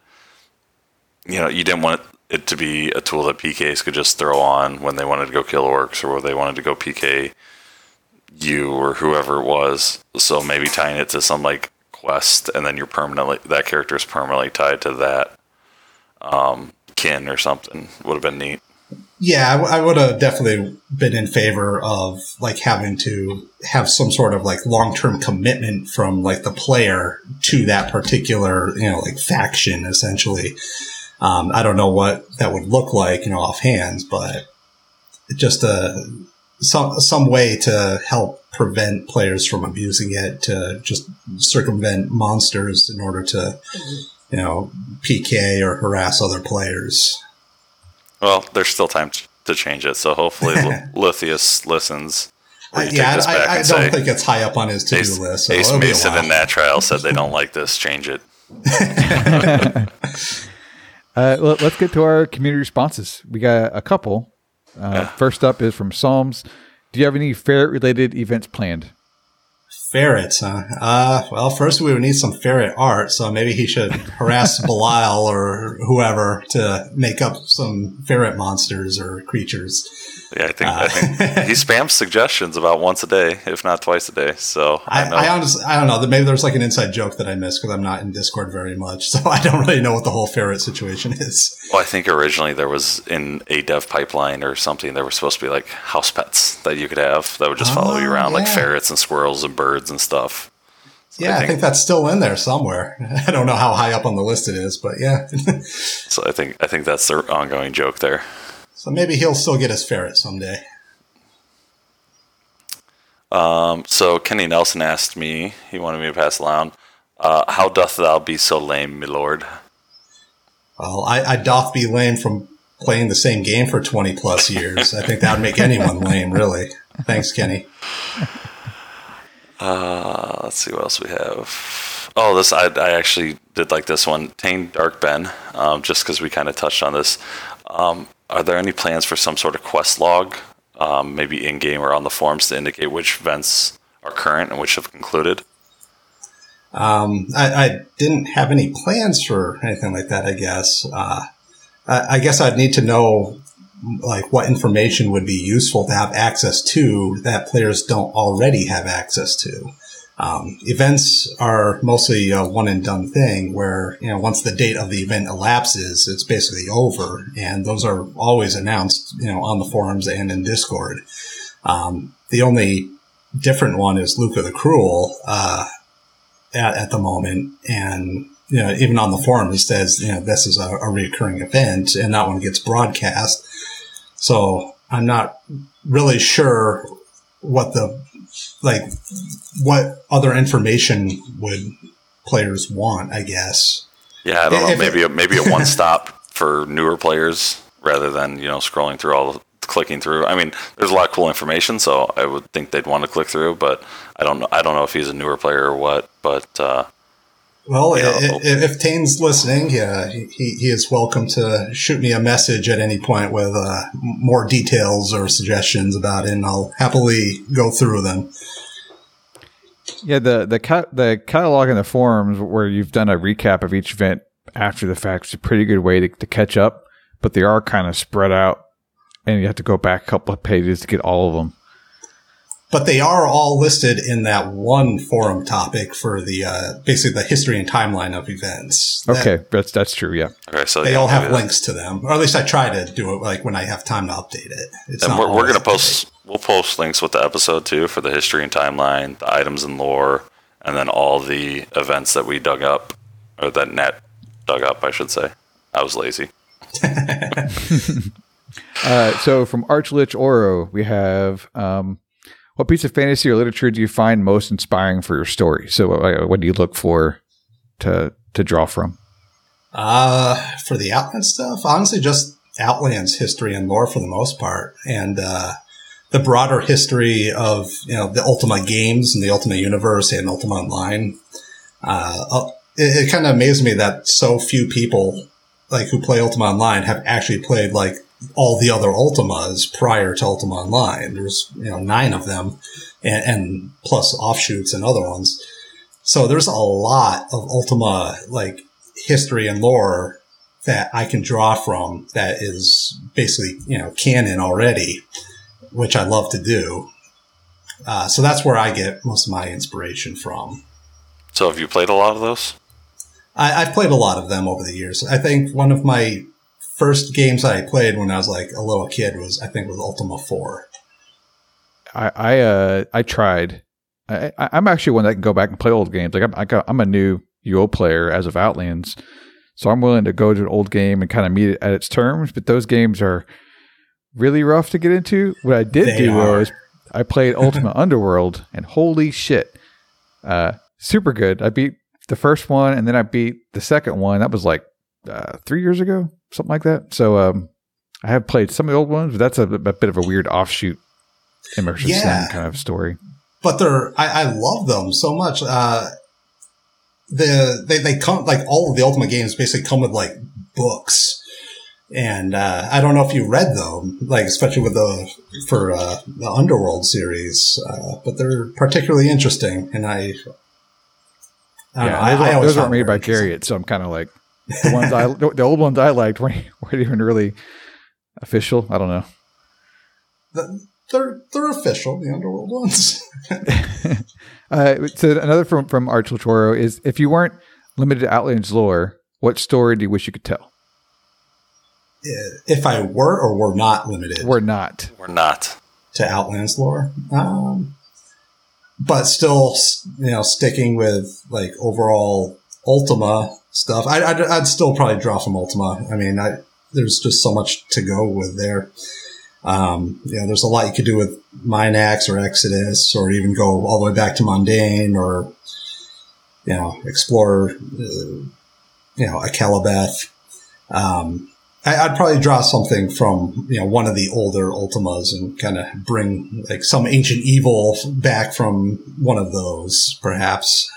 You know, you didn't want it to be a tool that P Ks could just throw on when they wanted to go kill orcs or when they wanted to go P K you or whoever it was. So maybe tying it to some like quest, and then you're permanently that character is permanently tied to that um, kin or something would have been neat. Yeah, I, w- I would have definitely been in favor of like having to have some sort of like long-term commitment from like the player to that particular, you know, like faction essentially. Um, I don't know what that would look like, you know, offhand, but just a, some some way to help prevent players from abusing it, to just circumvent monsters in order to, you know, P K or harass other players. Well, there's still time to change it, so hopefully Luthius listens. Uh, yeah, I, I, I don't say, think it's high up on his to-do Ace, list. So Ace Mason and Nat Trial said they don't like this, change it. Uh, let's get to our community responses. We got a couple. Uh, yeah. First up is from Psalms. Do you have any ferret-related events planned? Ferrets, huh? Uh, well, first we would need some ferret art, so maybe he should harass Belial or whoever to make up some ferret monsters or creatures. Yeah, I think, uh, I think he spams suggestions about once a day, if not twice a day. So I, I, know. I honestly, I don't know. Maybe there's like an inside joke that I missed because I'm not in Discord very much, so I don't really know what the whole ferret situation is. Well, I think originally there was in a dev pipeline or something, there were supposed to be like house pets that you could have that would just follow oh, you around, yeah. like ferrets and squirrels and birds and stuff. So yeah, I think, I think that's still in there somewhere. I don't know how high up on the list it is, but yeah. So I think I think that's the ongoing joke there. So maybe he'll still get his ferret someday. Um, so Kenny Nelson asked me, he wanted me to pass along, uh, how doth thou be so lame, my lord? Well, I, I doth be lame from playing the same game for twenty plus years. I think that would make anyone lame, really. Thanks, Kenny. Uh, let's see what else we have. Oh, this I, I actually did like this one. Tane Dark Ben, um, just because we kind of touched on this. Um, are there any plans for some sort of quest log, um, maybe in-game or on the forums, to indicate which events are current and which have concluded? Um, I, I didn't have any plans for anything like that, I guess. Uh, I, I guess I'd need to know... like what information would be useful to have access to that players don't already have access to. Um, events are mostly a one and done thing where, you know, once the date of the event elapses, it's basically over. And those are always announced, you know, on the forums and in Discord. Um, the only different one is Luca the Cruel, uh, at, at the moment. And, you know, even on the forum, it says, you know, this is a, a recurring event and that one gets broadcast. So I'm not really sure what the, like, what other information would players want, I guess. Yeah, I don't know. If maybe it, a, maybe a one stop for newer players rather than, you know, scrolling through all the clicking through. I mean, there's a lot of cool information, so I would think they'd want to click through, but I don't know. I don't know if he's a newer player or what, but. Uh, well, it, if Tane's listening, yeah, he, he is welcome to shoot me a message at any point with uh, more details or suggestions about it, and I'll happily go through them. Yeah, the the cat, the catalog and the forums where you've done a recap of each event after the fact is a pretty good way to, to catch up, but they are kind of spread out, and you have to go back a couple of pages to get all of them. But they are all listed in that one forum topic for the uh, basically the history and timeline of events. That, okay, that's that's true. Yeah. Okay, so they yeah, all have links that. to them, or at least I try to do it. Like when I have time to update it, it's and not we're, we're gonna post. We'll post links with the episode too for the history and timeline, the items and lore, and then all the events that we dug up, or that Nat dug up, I should say. I was lazy. uh, so from Archlich Oro, we have. Um, What piece of fantasy or literature do you find most inspiring for your story? So uh, what do you look for to to draw from? Uh, for the Outland stuff, honestly, just Outland's history and lore for the most part. And uh, the broader history of, you know, the Ultima games and the Ultima universe and Ultima Online. Uh, it it kind of amazed me that so few people like who play Ultima Online have actually played like all the other Ultimas prior to Ultima Online. There's, you know, nine of them and, and plus offshoots and other ones. So there's a lot of Ultima, like, history and lore that I can draw from that is basically, you know, canon already, which I love to do. Uh, so that's where I get most of my inspiration from. So have you played a lot of those? I, I've played a lot of them over the years. I think one of my first games I played when I was like a little kid was, I think, was Ultima four. I I, uh, I tried. I, I, I'm actually one that can go back and play old games. Like I'm, I got, I'm a new U O player as of Outlands, so I'm willing to go to an old game and kind of meet it at its terms. But those games are really rough to get into. What I did they do are. was I played Ultima Underworld, and holy shit, uh, super good. I beat the first one, and then I beat the second one. That was like uh, three years ago. Something like that. So um, I have played some of the old ones, but that's a, a bit of a weird offshoot immersion yeah, kind of story. But they're I, I love them so much. Uh, the they, they come like all of the Ultima games basically come with like books, and uh, I don't know if you read them, like especially with the for uh, the Underworld series, uh, but they're particularly interesting. And I, I don't yeah, know. I, those, I those aren't made by Garriott, so I'm kind of like. The ones I, the old ones I liked weren't, weren't even really official. I don't know. The, they're they're official, the Underworld ones. uh, so another from from Archel Toro is, if you weren't limited to Outlands lore, what story do you wish you could tell? If I were or were not limited, we're not, we're not to Outlands lore, um, but still, you know, sticking with like overall Ultima stuff. I, I'd, I'd still probably draw from Ultima. I mean, I, there's just so much to go with there. Um, you know, there's a lot you could do with Minax or Exodus, or even go all the way back to Mundane, or, you know, explore, uh, you know, Akelabeth. Um, I, I'd probably draw something from, you know, one of the older Ultimas and kind of bring like some ancient evil back from one of those, perhaps.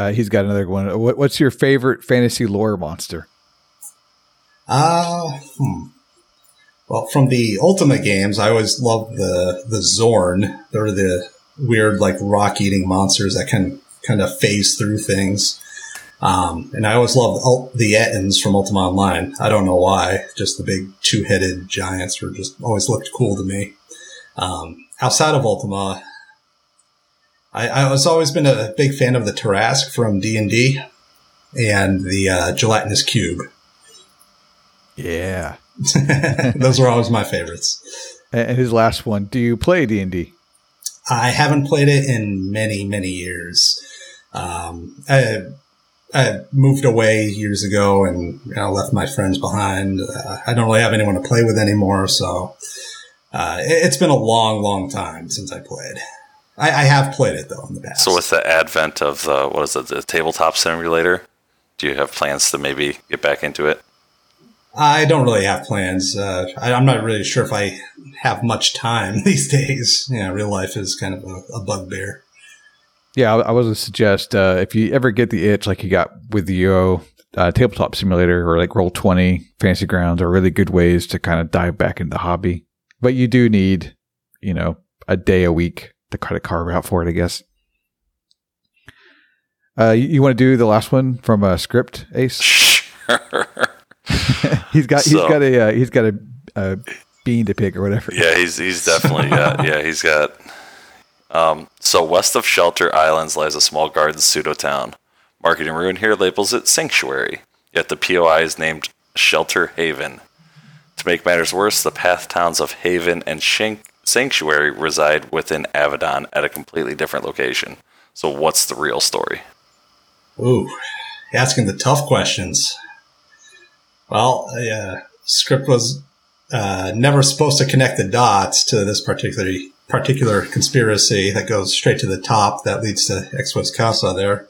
Uh, he's got another one. What, what's your favorite fantasy lore monster? Uh, hmm. Well, from the Ultima games, I always loved the, the Zorn. They're the weird, like, rock-eating monsters that can kind of phase through things. Um, and I always loved Ult- the Ettins from Ultima Online. I don't know why. Just the big two-headed giants were just always looked cool to me. Um, outside of Ultima, I, I was always been a big fan of the Tarrasque from D and D and the uh, Gelatinous Cube. Yeah. Those were always my favorites. And his last one, do you play D and D? I haven't played it in many, many years. Um, I, I moved away years ago and you know, left my friends behind. Uh, I don't really have anyone to play with anymore, so uh, it, it's been a long, long time since I played. I, I have played it though in the past. So with the advent of the, what is it, the tabletop simulator, do you have plans to maybe get back into it? I don't really have plans. Uh, I, I'm not really sure if I have much time these days. You know, real life is kind of a, a bugbear. Yeah, I, I was going to suggest uh, if you ever get the itch like you got with the Euro uh, tabletop simulator or like Roll twenty, Fantasy Grounds are really good ways to kind of dive back into the hobby. But you do need, you know, a day a week to kind of carve out for it, I guess. Uh, you you want to do the last one from a uh, script, Ace? Sure. he's got so, he's got a uh, he's got a, a bean to pick or whatever. Yeah, he's he's definitely yeah yeah he's got. Um, so west of Shelter Islands lies a small garden pseudo town. Marketing Ruin here labels it Sanctuary, yet the P O I is named Shelter Haven. To make matters worse, the path towns of Haven and Shank- Sanctuary reside within Avedon at a completely different location. So what's the real story? Ooh, asking the tough questions. Well, uh, script was uh, never supposed to connect the dots to this particular particular conspiracy that goes straight to the top that leads to X-West Casa there.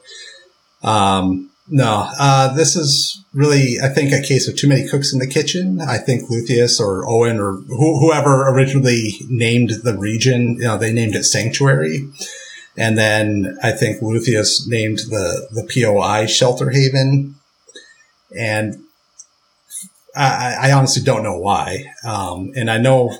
Um, no, uh, this is really, I think, a case of too many cooks in the kitchen. I think Luthius or Owen or wh- whoever originally named the region, you know, they named it Sanctuary. And then I think Luthius named the, the P O I Shelter Haven. And I, I honestly don't know why. Um, and I know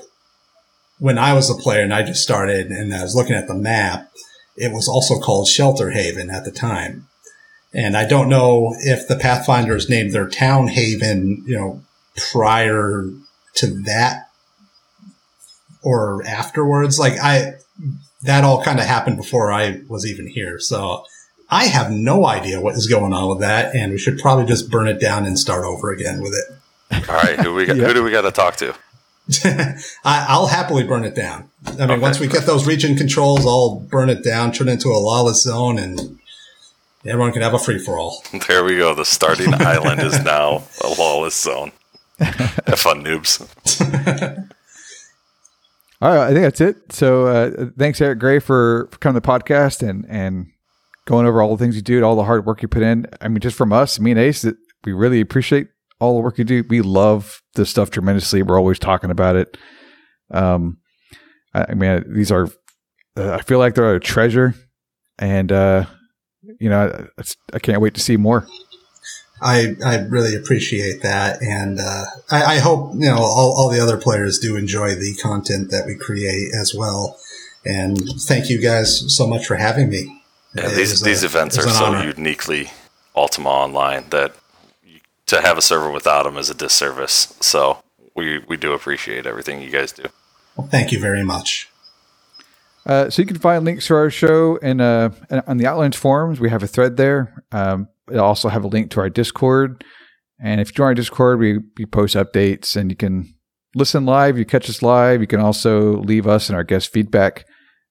when I was a player and I just started and I was looking at the map, it was also called Shelter Haven at the time. And I don't know if the Pathfinders named their town Haven, you know, prior to that or afterwards. Like I, that all kind of happened before I was even here. So I have no idea what is going on with that. And we should probably just burn it down and start over again with it. All right, who we got, yep. Who do we got to talk to? I, I'll happily burn it down. I mean, okay. Once we get those region controls, I'll burn it down, turn it into a lawless zone, and everyone can have a free for all. There we go. The starting island is now a lawless zone. Have fun, noobs. All right, I think that's it. So, uh, thanks, Eric Gray, for, for coming to the podcast and and going over all the things you do, and all the hard work you put in. I mean, just from us, me and Ace, we really appreciate all the work you do. We love this stuff tremendously. We're always talking about it. Um, I, I mean, these are, uh, I feel like they're a treasure, and, uh, you know, I, I can't wait to see more. I, I really appreciate that. And, uh, I, I hope, you know, all, all the other players do enjoy the content that we create as well. And thank you guys so much for having me. Yeah, these, these a, events are so honor. Uniquely Ultima Online that, to have a server without them is a disservice. So we, we do appreciate everything you guys do. Well, thank you very much. Uh, so you can find links to our show and uh, on the Outlands forums. We have a thread there. Um, we also have a link to our Discord. And if you join our Discord, we, we post updates and you can listen live. You catch us live. You can also leave us and our guest feedback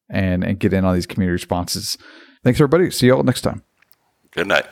and, and get in on these community responses. Thanks, everybody. See you all next time. Good night.